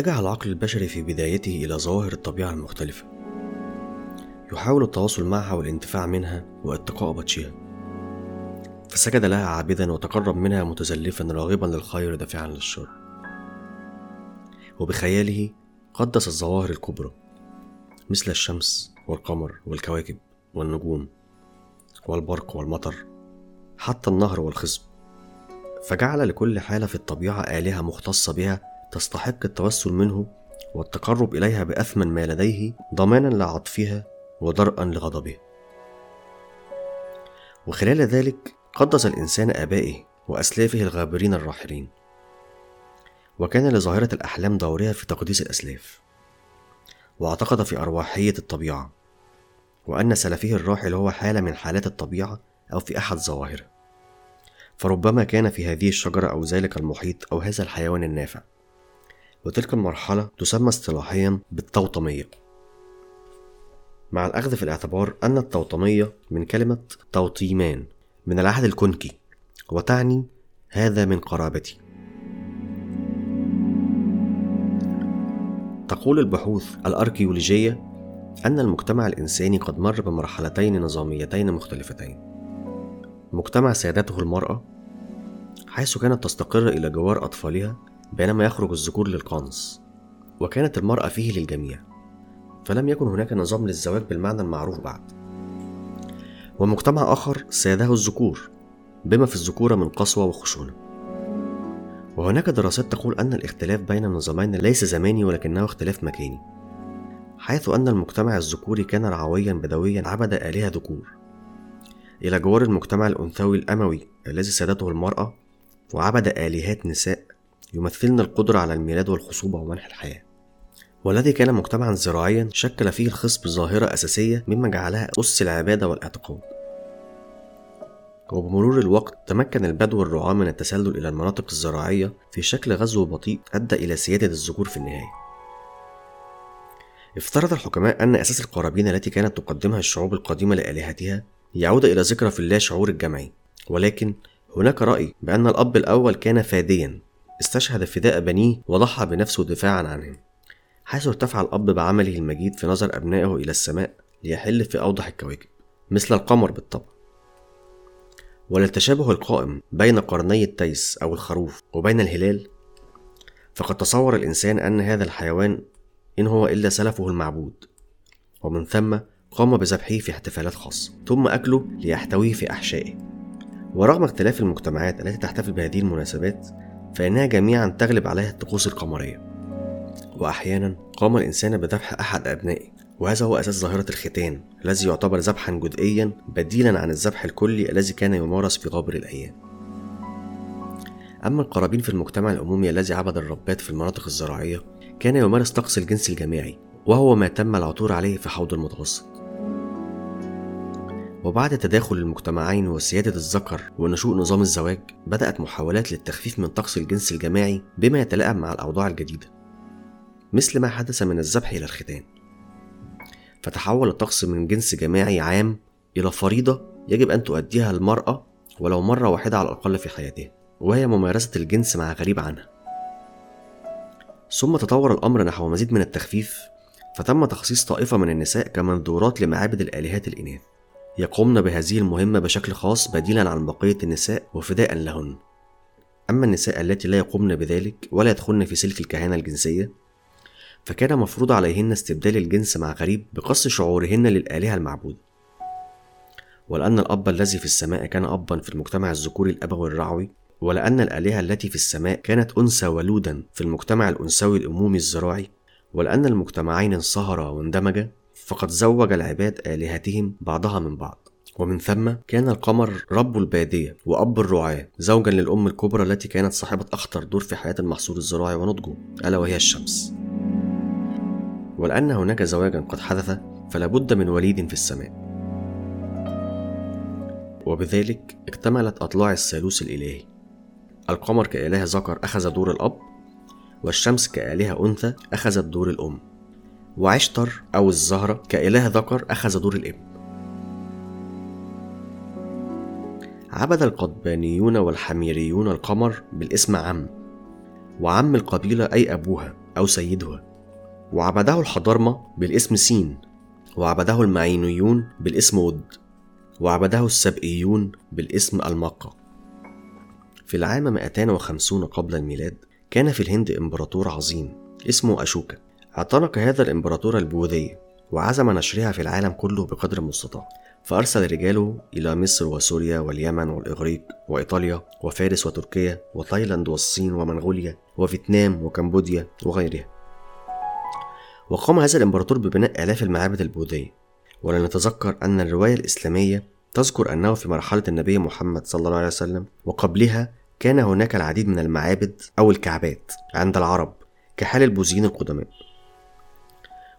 اتجه العقل البشري في بدايته إلى ظواهر الطبيعة المختلفة، يحاول التواصل معها والانتفاع منها والتقاء بطشها، فسجد لها عابدا وتقرب منها متزلفا راغبا للخير دافعا للشر. وبخياله قدس الظواهر الكبرى مثل الشمس والقمر والكواكب والنجوم والبرق والمطر، حتى النهر والخصب، فجعل لكل حالة في الطبيعة آلهة مختصة بها تستحق التوسل منه والتقرب إليها بأثمن ما لديه، ضمانا لعطفها ودرءا لغضبه. وخلال ذلك قدس الإنسان آبائه وأسلافه الغابرين الراحلين، وكان لظاهرة الأحلام دورها في تقديس الأسلاف، واعتقد في أرواحية الطبيعة، وأن سلفه الراحل هو حالة من حالات الطبيعة أو في أحد ظواهرها، فربما كان في هذه الشجرة أو ذلك المحيط أو هذا الحيوان النافع. وتلك المرحلة تسمى اصطلاحيا بالتوطمية، مع الأخذ في الاعتبار أن التوطمية من كلمة توطيمان من العهد الكونكي، وتعني هذا من قرابتي. تقول البحوث الأركيولوجية أن المجتمع الإنساني قد مر بمرحلتين نظاميتين مختلفتين: مجتمع سيدته المرأة، حيث كانت تستقر إلى جوار أطفالها بينما يخرج الذكور للقنص، وكانت المرأة فيه للجميع، فلم يكن هناك نظام للزواج بالمعنى المعروف بعد. ومجتمع آخر سيده الذكور، بما في الذكورة من قسوة وخشونة. وهناك دراسات تقول أن الاختلاف بين النظامين ليس زماني ولكنه اختلاف مكاني، حيث أن المجتمع الذكوري كان رعويا بدويا عبد آلهة ذكور، إلى جوار المجتمع الأنثوي الأموي الذي سادته المرأة وعبد آلهات نساء يمثلن القدرة على الميلاد والخصوبة ومنح الحياة. والذي كان مجتمعا زراعيا شكل فيه الخصب ظاهرة أساسية مما جعلها أس العبادة والاعتقاد. وبمرور الوقت تمكن البدو الرعاة من التسلل إلى المناطق الزراعية في شكل غزو بطيء أدى إلى سيادة الذكور في النهاية. افترض الحكماء أن أساس القرابين التي كانت تقدمها الشعوب القديمة لآلهتها يعود إلى ذكرى في اللاشعور الجمعي، ولكن هناك رأي بأن الأب الأول كان فاديا استشهد فداء بنيه وضحى بنفسه دفاعا عنهم، حيث ارتفع الأب بعمله المجيد في نظر أبنائه إلى السماء ليحل في أوضح الكواكب مثل القمر بالطبع. وللتشابه القائم بين قرني التيس أو الخروف وبين الهلال، فقد تصور الإنسان أن هذا الحيوان إن هو إلا سلفه المعبود، ومن ثم قام بذبحه في احتفالات خاصة ثم أكله ليحتويه في أحشائه. ورغم اختلاف المجتمعات التي تحتفل بهذه المناسبات، فإنها جميعا تغلب عليها الطقوس القمرية. وأحيانا قام الإنسان بذبح أحد أبنائه، وهذا هو أساس ظاهرة الختان الذي يعتبر ذبحا جزئيا بديلا عن الذبح الكلي الذي كان يمارس في غابر الأيام. أما القرابين في المجتمع الأمومي الذي عبد الربات في المناطق الزراعية، كان يمارس طقس الجنس الجماعي، وهو ما تم العثور عليه في حوض المتوسط. وبعد تداخل المجتمعين وسيادة الذكر ونشوء نظام الزواج، بدأت محاولات للتخفيف من طقس الجنس الجماعي بما يتلائم مع الأوضاع الجديدة، مثل ما حدث من الذبح إلى الختان، فتحول الطقس من جنس جماعي عام إلى فريضة يجب أن تؤديها المرأة ولو مرة واحدة على الأقل في حياتها، وهي ممارسة الجنس مع غريب عنها. ثم تطور الأمر نحو مزيد من التخفيف، فتم تخصيص طائفة من النساء كمنذورات لمعابد الآلهات الإناث، يقومن بهذه المهمة بشكل خاص بديلا عن بقية النساء وفداء لهن. أما النساء التي لا يقومن بذلك ولا يدخلن في سلك الكهنة الجنسية، فكان مفروض عليهن استبدال الجنس مع غريب بقص شعورهن للآلهة المعبودة. ولأن الأب الذي في السماء كان أبا في المجتمع الذكوري الأبوي الرعوي، ولأن الآلهة التي في السماء كانت أنثى ولودا في المجتمع الأنثوي الأمومي الزراعي، ولأن المجتمعين انصهرا واندمجا، فقد زوج العباد آلهتهم بعضها من بعض. ومن ثم كان القمر رب البادية وأب الرعاة، زوجا للأم الكبرى التي كانت صاحبة أخطر دور في حياة المحصول الزراعي ونضجه، ألا وهي الشمس. ولأن هناك زواجا قد حدث، فلابد من وليد في السماء. وبذلك اكتملت أضلاع الثالوث الإلهي: القمر كإله ذكر أخذ دور الأب، والشمس كآلهة أنثى أخذت دور الأم، وعشتر أو الزهرة كإله ذكر أخذ دور الابن. عبد القضبانيون والحميريون القمر بالاسم عم، وعم القبيلة أي أبوها، أو سيدها، وعبده الحضرمة بالاسم سين، وعبده المعينيون بالاسم ود، وعبده السبئيون بالاسم المقة. في العام 250 قبل الميلاد كان في الهند إمبراطور عظيم اسمه أشوكا. اعتنق هذا الإمبراطور البوذية وعزم نشرها في العالم كله بقدر المستطاع، فأرسل رجاله إلى مصر وسوريا واليمن والإغريق وإيطاليا وفارس وتركيا وتايلاند والصين ومنغوليا وفيتنام وكمبوديا وغيرها. وقام هذا الإمبراطور ببناء آلاف المعابد البوذية. ولنتذكر أن الرواية الإسلامية تذكر أنه في مرحلة النبي محمد صلى الله عليه وسلم وقبلها كان هناك العديد من المعابد أو الكعبات عند العرب كحال البوذيين القدماء.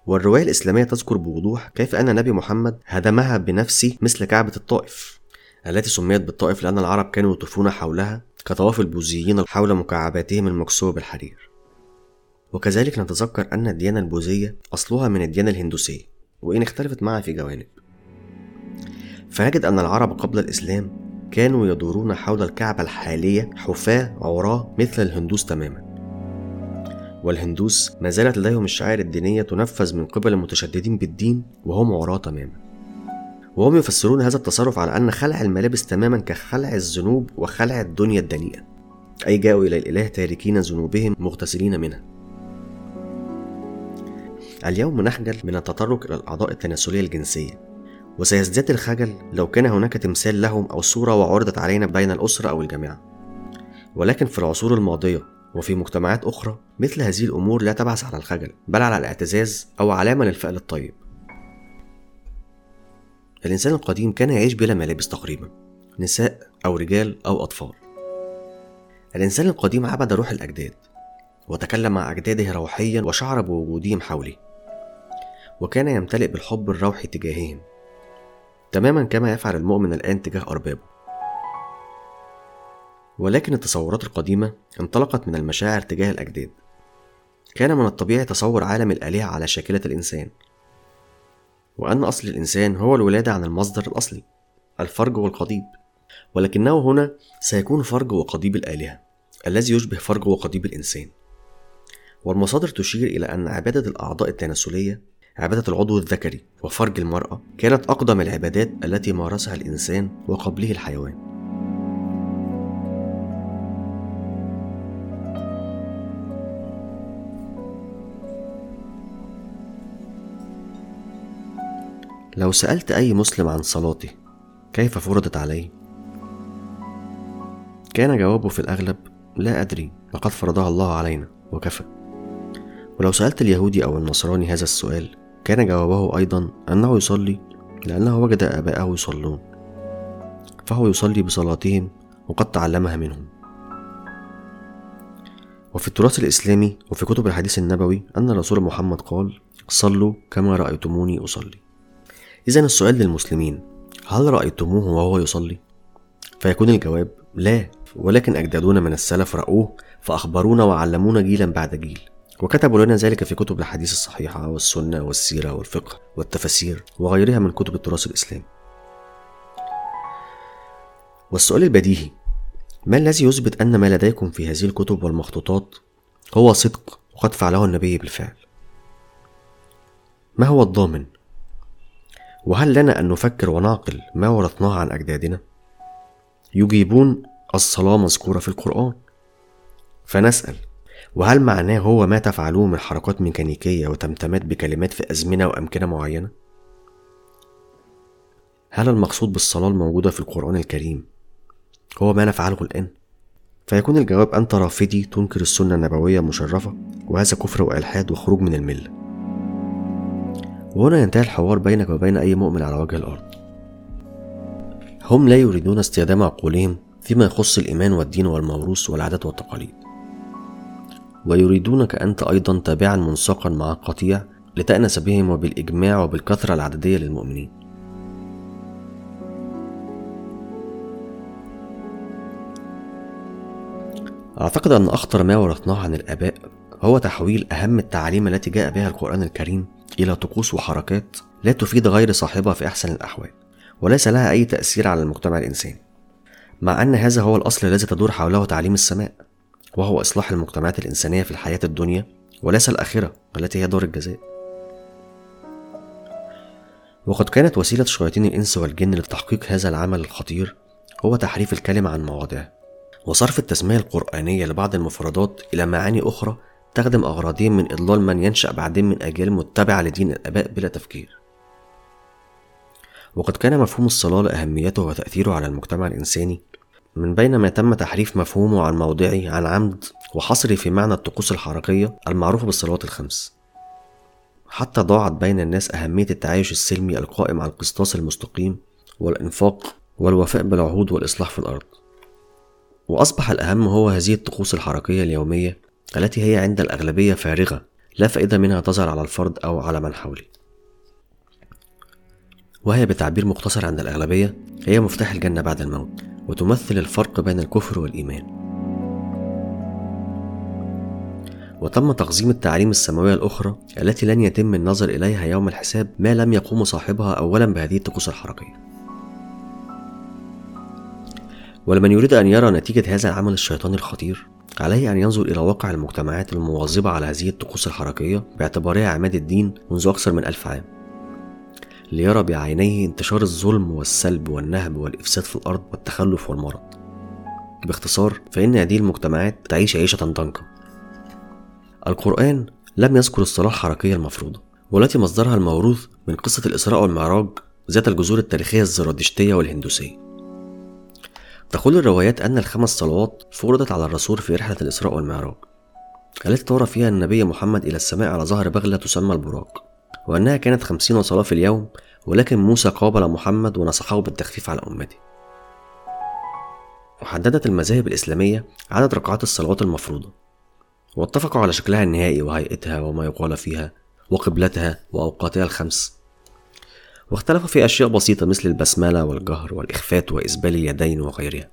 والرواية الإسلامية تذكر بوضوح كيف أن النبي محمد هدمها بنفسه، مثل كعبة الطائف التي سميت بالطائف لأن العرب كانوا يطوفون حولها كطواف البوذيين حول مكعباتهم المكسوة بالحرير. وكذلك نتذكر أن الديانة البوذية أصلها من الديانة الهندوسية وإن اختلفت معها في جوانب. فنجد أن العرب قبل الإسلام كانوا يدورون حول الكعبة الحالية حفاة عراة مثل الهندوس تماما. والهندوس ما زالت لديهم الشعائر الدينية تنفذ من قبل المتشددين بالدين وهم عراة تماما، وهم يفسرون هذا التصرف على أن خلع الملابس تماما كخلع الذنوب وخلع الدنيا الدنيئة، أي جاءوا إلى الإله تاركين ذنوبهم مغتسلين منها. اليوم نخجل من التطرق إلى الأعضاء التناسلية الجنسية، وسيزداد الخجل لو كان هناك تمثال لهم أو صورة وعرضت علينا بين الأسرة أو الجامعة. ولكن في العصور الماضية وفي مجتمعات أخرى مثل هذه الأمور لا تبعث على الخجل بل على الاعتزاز أو علامة للفعل الطيب. الإنسان القديم كان يعيش بلا ملابس تقريبا، نساء أو رجال أو أطفال. الإنسان القديم عبد روح الأجداد وتكلم مع أجداده روحيا وشعر بوجودهم حوله، وكان يمتلئ بالحب الروحي تجاههم تماما كما يفعل المؤمن الآن تجاه أربابه. ولكن التصورات القديمة انطلقت من المشاعر تجاه الأجداد. كان من الطبيعي تصور عالم الآلهة على شاكلة الإنسان، وأن أصل الإنسان هو الولادة عن المصدر الأصلي الفرج والقضيب، ولكنه هنا سيكون فرج وقضيب الآلهة الذي يشبه فرج وقضيب الإنسان. والمصادر تشير إلى أن عبادة الأعضاء التناسلية، عبادة العضو الذكري وفرج المرأة، كانت أقدم العبادات التي مارسها الإنسان وقبله الحيوان. لو سألت أي مسلم عن صلاته كيف فرضت عليه، كان جوابه في الأغلب لا أدري، لقد فرضها الله علينا وكفى. ولو سألت اليهودي أو النصراني هذا السؤال كان جوابه أيضا أنه يصلي لأنه وجد آباءه يصلون، فهو يصلي بصلاتهم وقد تعلمها منهم. وفي التراث الإسلامي وفي كتب الحديث النبوي أن الرسول محمد قال: صلوا كما رأيتموني أصلي. إذن السؤال للمسلمين: هل رأيتموه وهو يصلي؟ فيكون الجواب لا، ولكن أجدادنا من السلف رأوه فأخبرونا وعلمونا جيلا بعد جيل، وكتبوا لنا ذلك في كتب الحديث الصحيحة والسنة والسيرة والفقه والتفسير وغيرها من كتب التراث الإسلامي. والسؤال البديهي: ما الذي يثبت أن ما لديكم في هذه الكتب والمخطوطات هو صدق وقد فعله النبي بالفعل؟ ما هو الضامن؟ وهل لنا أن نفكر ونعقل ما ورثناه عن أجدادنا؟ يجيبون: الصلاة مذكورة في القرآن. فنسأل: وهل معناه هو ما تفعلوه من حركات ميكانيكية وتمتمات بكلمات في أزمنة وأمكنة معينة؟ هل المقصود بالصلاة الموجودة في القرآن الكريم هو ما نفعله الآن؟ فيكون الجواب: أنت رافضي تنكر السنة النبوية المشرفة، وهذا كفر وإلحاد وخروج من الملة. وهنا ينتهي الحوار بينك وبين أي مؤمن على وجه الأرض. هم لا يريدون استخدام عقولهم فيما يخص الإيمان والدين والموروث والعادات والتقاليد، ويريدونك أنت أيضا تابعا منساقا مع القطيع لتأنس بهم وبالإجماع وبالكثرة العددية للمؤمنين. أعتقد أن أخطر ما ورثناه عن الآباء هو تحويل أهم التعاليم التي جاء بها القرآن الكريم إلى طقوس وحركات لا تفيد غير صاحبها في أحسن الأحوال، وليس لها أي تأثير على المجتمع الإنساني، مع أن هذا هو الأصل الذي تدور حوله تعاليم السماء، وهو إصلاح المجتمعات الإنسانية في الحياة الدنيا وليس الآخرة التي هي دار الجزاء. وقد كانت وسيلة شياطين الإنس والجن لتحقيق هذا العمل الخطير هو تحريف الكلمة عن مواضعها وصرف التسمية القرآنية لبعض المفردات إلى معاني أخرى تخدم أغراضين من إضلال من ينشأ بعدين من أجيال متبعة لدين الآباء بلا تفكير. وقد كان مفهوم الصلاة لأهميته وتأثيره على المجتمع الإنساني من بين ما تم تحريف مفهومه عن موضعه عن عمد وحصره في معنى الطقوس الحركية المعروفة بالصلوات الخمس، حتى ضاعت بين الناس أهمية التعايش السلمي القائم على القسطاس المستقيم والإنفاق والوفاء بالعهود والإصلاح في الأرض. وأصبح الأهم هو هذه الطقوس الحركية اليومية التي هي عند الأغلبية فارغة لا فائدة منها تظهر على الفرد أو على من حوله، وهي بتعبير مختصر عند الأغلبية هي مفتاح الجنة بعد الموت، وتمثل الفرق بين الكفر والإيمان. وتم تقزيم التعاليم السماوية الأخرى التي لن يتم النظر إليها يوم الحساب ما لم يقوم صاحبها أولا بهذه الطقوس الحركية. ولمن يريد أن يرى نتيجة هذا العمل الشيطاني الخطير عليه أن ينظر إلى واقع المجتمعات المواظبة على هذه الطقوس الحركية باعتبارها عماد الدين منذ أكثر من 1000 عام، ليرى بعينيه انتشار الظلم والسلب والنهب والإفساد في الأرض والتخلف والمرض. باختصار، فإن هذه المجتمعات تعيش عيشة ضنكة. القرآن لم يذكر الصلاة الحركية المفروضة والتي مصدرها الموروث من قصة الإسراء والمعراج ذات الجذور التاريخية الزرادشتية والهندوسية. تقول الروايات أن 5 صلوات فرضت على الرسول في رحلة الإسراء والمعراج التي طار فيها النبي محمد إلى السماء على ظهر بغلة تسمى البراق، وأنها كانت 50 صلاة في اليوم، ولكن موسى قابل محمد ونصحه بالتخفيف على أمته. وحددت المذاهب الإسلامية عدد ركعات الصلوات المفروضة واتفقوا على شكلها النهائي وهيئتها وما يقال فيها وقبلتها وأوقاتها 5، واختلفوا في أشياء بسيطة مثل البسملة والجهر والإخفات وإسبال اليدين وغيرها.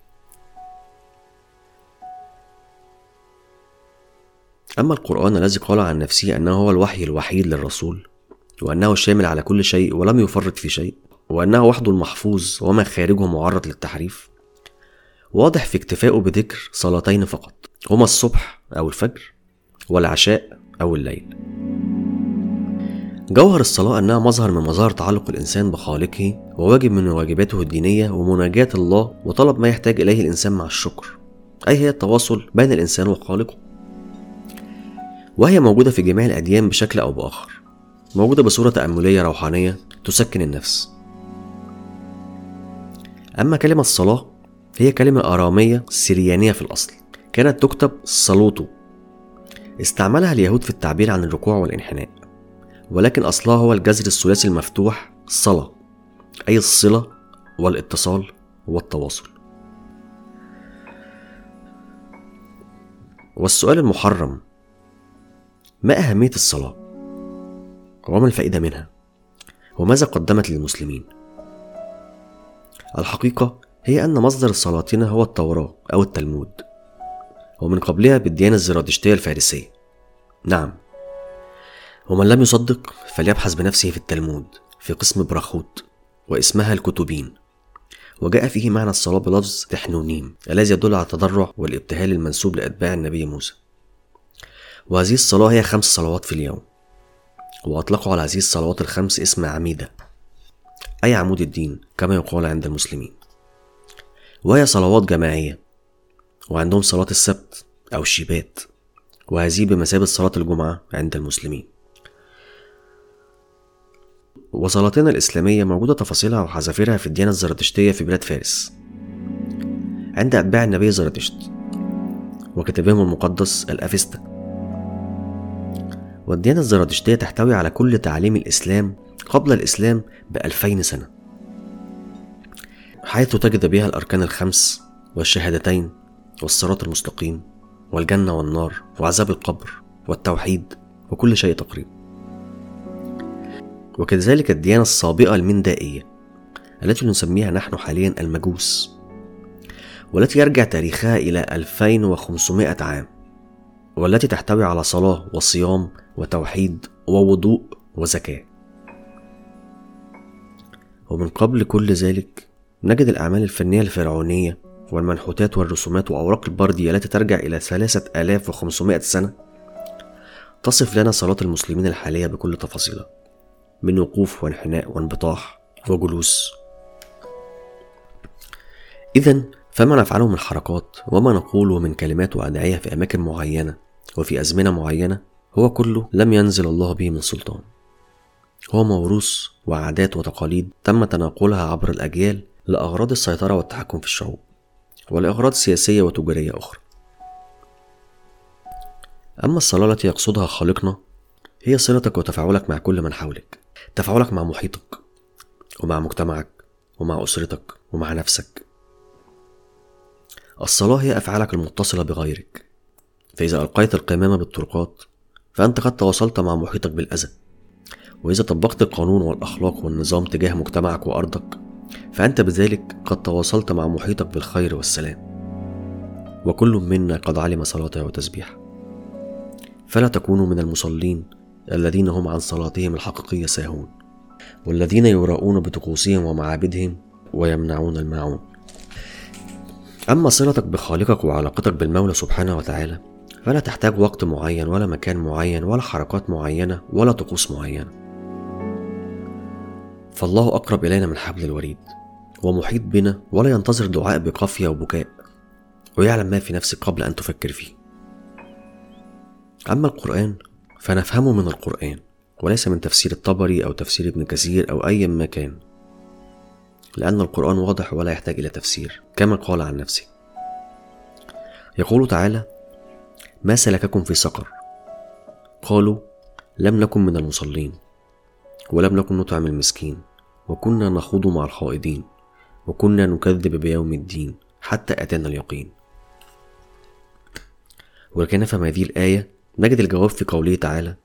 أما القرآن الذي قال عن نفسه أنه هو الوحي الوحيد للرسول وأنه شامل على كل شيء ولم يفرط في شيء وأنه وحده المحفوظ وما خارجه معرض للتحريف، واضح في اكتفائه بذكر 2 صلاتين فقط، هما الصبح أو الفجر والعشاء أو الليل. جوهر الصلاة أنها مظهر من مظاهر تعلق الإنسان بخالقه وواجب من واجباته الدينية ومناجاة الله وطلب ما يحتاج إليه الإنسان مع الشكر، أي هي التواصل بين الإنسان وخالقه، وهي موجودة في جميع الأديان بشكل أو بآخر، موجودة بصورة تأملية روحانية تسكن النفس. أما كلمة الصلاة هي كلمة آرامية سريانية في الأصل، كانت تكتب صلوته، استعملها اليهود في التعبير عن الركوع والانحناء، ولكن أصلها هو الجذر الثلاثي المفتوح صلة، أي الصلة والاتصال والتواصل. والسؤال المحرم، ما أهمية الصلاة؟ وما الفائدة منها؟ وماذا قدمت للمسلمين؟ الحقيقة هي أن مصدر صلاتنا هو التوراة أو التلمود، ومن قبلها بالديانة الزرادشتية الفارسية. نعم، ومن لم يصدق فليبحث بنفسه في التلمود في قسم براخوت، واسمها الكتبين، وجاء فيه معنى الصلاة بلفظ تحنونيم الذي يدل على التضرع والابتهال المنسوب لأتباع النبي موسى. وهذه الصلاة هي 5 صلوات في اليوم، وأطلقوا على هذه الصلوات 5 اسم عميدة، أي عمود الدين كما يقال عند المسلمين، وهي صلوات جماعية، وعندهم صلاة السبت أو الشيبات، وهذه بمثابة صلاة الجمعة عند المسلمين. وصلاتنا الإسلامية موجودة تفاصيلها وحذافيرها في الديانة الزرادشتية في بلاد فارس عند أتباع النبي زرادشت وكتابهم المقدس الأفستا. والديانة الزرادشتية تحتوي على كل تعاليم الإسلام قبل الإسلام 2000 سنة، حيث تجد بها الأركان 5 والشهادتين والصراط المستقيم والجنة والنار وعذاب القبر والتوحيد وكل شيء تقريبا. وكذلك الديانة السابقة المندائية التي نسميها نحن حاليا المجوس، والتي يرجع تاريخها إلى 2500 عام، والتي تحتوي على صلاة وصيام وتوحيد ووضوء وزكاة. ومن قبل كل ذلك نجد الأعمال الفنية الفرعونية والمنحوتات والرسومات وأوراق البردية التي ترجع إلى 3500 سنة تصف لنا صلاة المسلمين الحالية بكل تفاصيلها، من وقوف وانحناء وانبطاح وجلوس. إذن فما نفعله من حركات وما نقوله من كلمات وأدعية في أماكن معينة وفي أزمنة معينة هو كله لم ينزل الله به من سلطان، هو موروث وعادات وتقاليد تم تناقلها عبر الأجيال لأغراض السيطرة والتحكم في الشعوب والأغراض سياسية وتجارية أخرى. أما الصلاة التي يقصدها خالقنا هي صلتك وتفاعلك مع كل من حولك، تفاعلك مع محيطك ومع مجتمعك ومع أسرتك ومع نفسك. الصلاة هي أفعالك المتصلة بغيرك، فإذا ألقيت القمامة بالطرقات فأنت قد تواصلت مع محيطك بالأذى، وإذا طبقت القانون والأخلاق والنظام تجاه مجتمعك وأرضك فأنت بذلك قد تواصلت مع محيطك بالخير والسلام. وكل منا قد علم صلاته وتسبيحه، فلا تكونوا من المصلين الذين هم عن صلاتهم الحقيقية ساهون، والذين يراؤون بطقوسهم ومعابدهم ويمنعون الماعون. أما صلتك بخالقك وعلاقتك بالمولى سبحانه وتعالى فلا تحتاج وقت معين ولا مكان معين ولا حركات معينة ولا طقوس معينة، فالله أقرب إلينا من حبل الوريد ومحيط بنا، ولا ينتظر دعاء بقافية وبكاء، ويعلم ما في نفسك قبل أن تفكر فيه. أما القرآن فنفهمه من القرآن وليس من تفسير الطبري أو تفسير ابن كثير أو أي ما كان، لأن القرآن واضح ولا يحتاج إلى تفسير، كما قال عن نفسه. يقول تعالى: ما سلككم في سقر؟ قالوا لم نكن من المصلين ولم نكن نطعم المسكين وكنا نخوض مع الخائضين وكنا نكذب بيوم الدين حتى أتانا اليقين. ولكن نفهم هذه الآية نجد الجواب في قوله تعالى: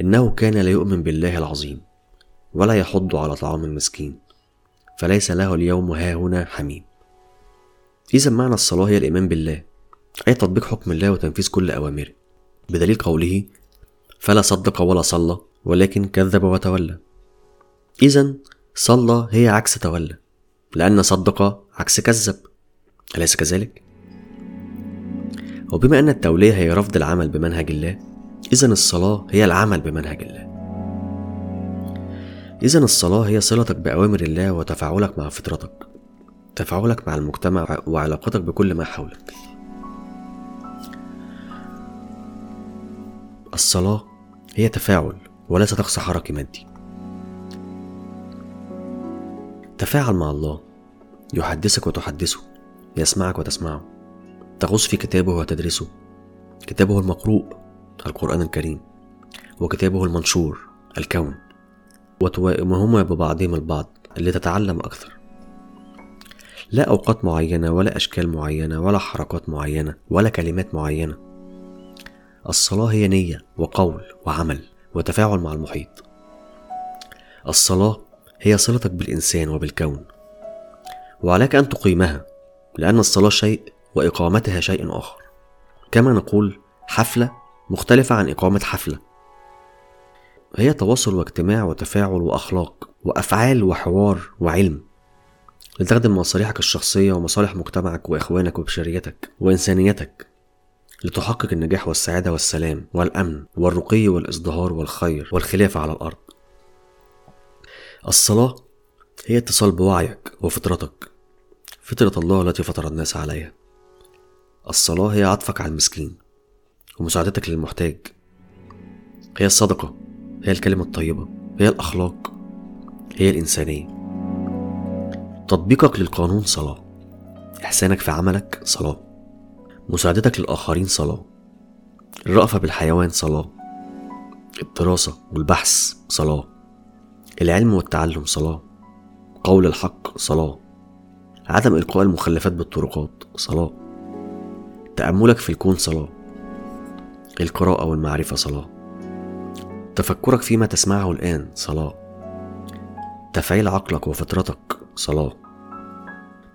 إنه كان لا يؤمن بالله العظيم ولا يحض على طعام المسكين فليس له اليوم هاهنا حميم. إذا معنى الصلاة هي الإيمان بالله، أي تطبيق حكم الله وتنفيذ كل أوامره، بدليل قوله: فلا صدق ولا صلى ولكن كذب وتولى. إذن صلى هي عكس تولى، لأن صدق عكس كذب، أليس كذلك؟ وبما أن التولية هي رفض العمل بمنهج الله، إذن الصلاة هي العمل بمنهج الله. إذن الصلاة هي صلتك بأوامر الله وتفاعلك مع فطرتك، تفاعلك مع المجتمع وعلاقتك بكل ما حولك. الصلاة هي تفاعل وليس تقص حركة مادي. تفاعل مع الله، يحدثك وتحدثه، يسمعك وتسمعه، تغوص في كتابه وتدرسه، كتابه المقروء القرآن الكريم وكتابه المنشور الكون، وتوائمهما ببعضهم البعض لتتعلم أكثر. لا أوقات معينة ولا أشكال معينة ولا حركات معينة ولا كلمات معينة. الصلاة هي نية وقول وعمل وتفاعل مع المحيط. الصلاة هي صلتك بالإنسان وبالكون، وعليك أن تقيمها، لأن الصلاة شيء وإقامتها شيء آخر، كما نقول حفلة مختلفة عن إقامة حفلة. هي تواصل واجتماع وتفاعل وأخلاق وأفعال وحوار وعلم، لتخدم مصالحك الشخصية ومصالح مجتمعك وإخوانك وبشريتك وإنسانيتك، لتحقق النجاح والسعادة والسلام والأمن والرقي والإزدهار والخير والخلافة على الأرض. الصلاة هي اتصال بوعيك وفطرتك، فطرة الله التي فطر الناس عليها. الصلاة هي عطفك على المسكين ومساعدتك للمحتاج، هي الصدقة، هي الكلمة الطيبة، هي الأخلاق، هي الإنسانية. تطبيقك للقانون صلاة، إحسانك في عملك صلاة، مساعدتك للآخرين صلاة، الرأفة بالحيوان صلاة، الدراسة والبحث صلاة، العلم والتعلم صلاة، قول الحق صلاة، عدم إلقاء المخلفات بالطرقات صلاة، تأملك في الكون صلاة، القراءة والمعرفة صلاة، تفكرك فيما تسمعه الآن صلاة، تفعيل عقلك وفطرتك صلاة،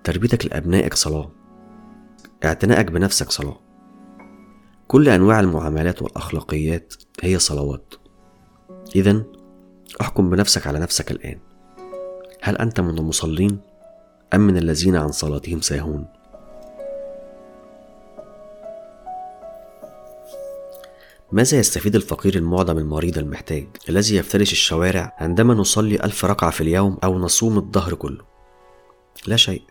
تربيتك لأبنائك صلاة، اعتنائك بنفسك صلاة. كل أنواع المعاملات والأخلاقيات هي صلوات. إذن احكم بنفسك على نفسك الآن، هل أنت من المصلين أم من الذين عن صلاتهم ساهون؟ ماذا يستفيد الفقير المعدم المريض المحتاج الذي يفترش الشوارع عندما نصلي 1000 ركعة في اليوم أو نصوم الدهر كله؟ لا شيء.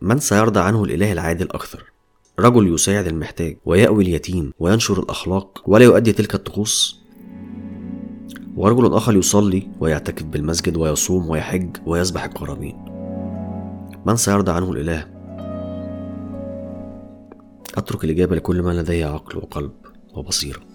من سيرضى عنه الإله العادل أكثر؟ رجل يساعد المحتاج ويأوي اليتيم وينشر الأخلاق ولا يؤدي تلك الطقوس، ورجل آخر يصلي ويعتكف بالمسجد ويصوم ويحج ويذبح القرابين. من سيرضى عنه الإله؟ أترك الإجابة لكل من لديه عقل وقلب وبصيرة.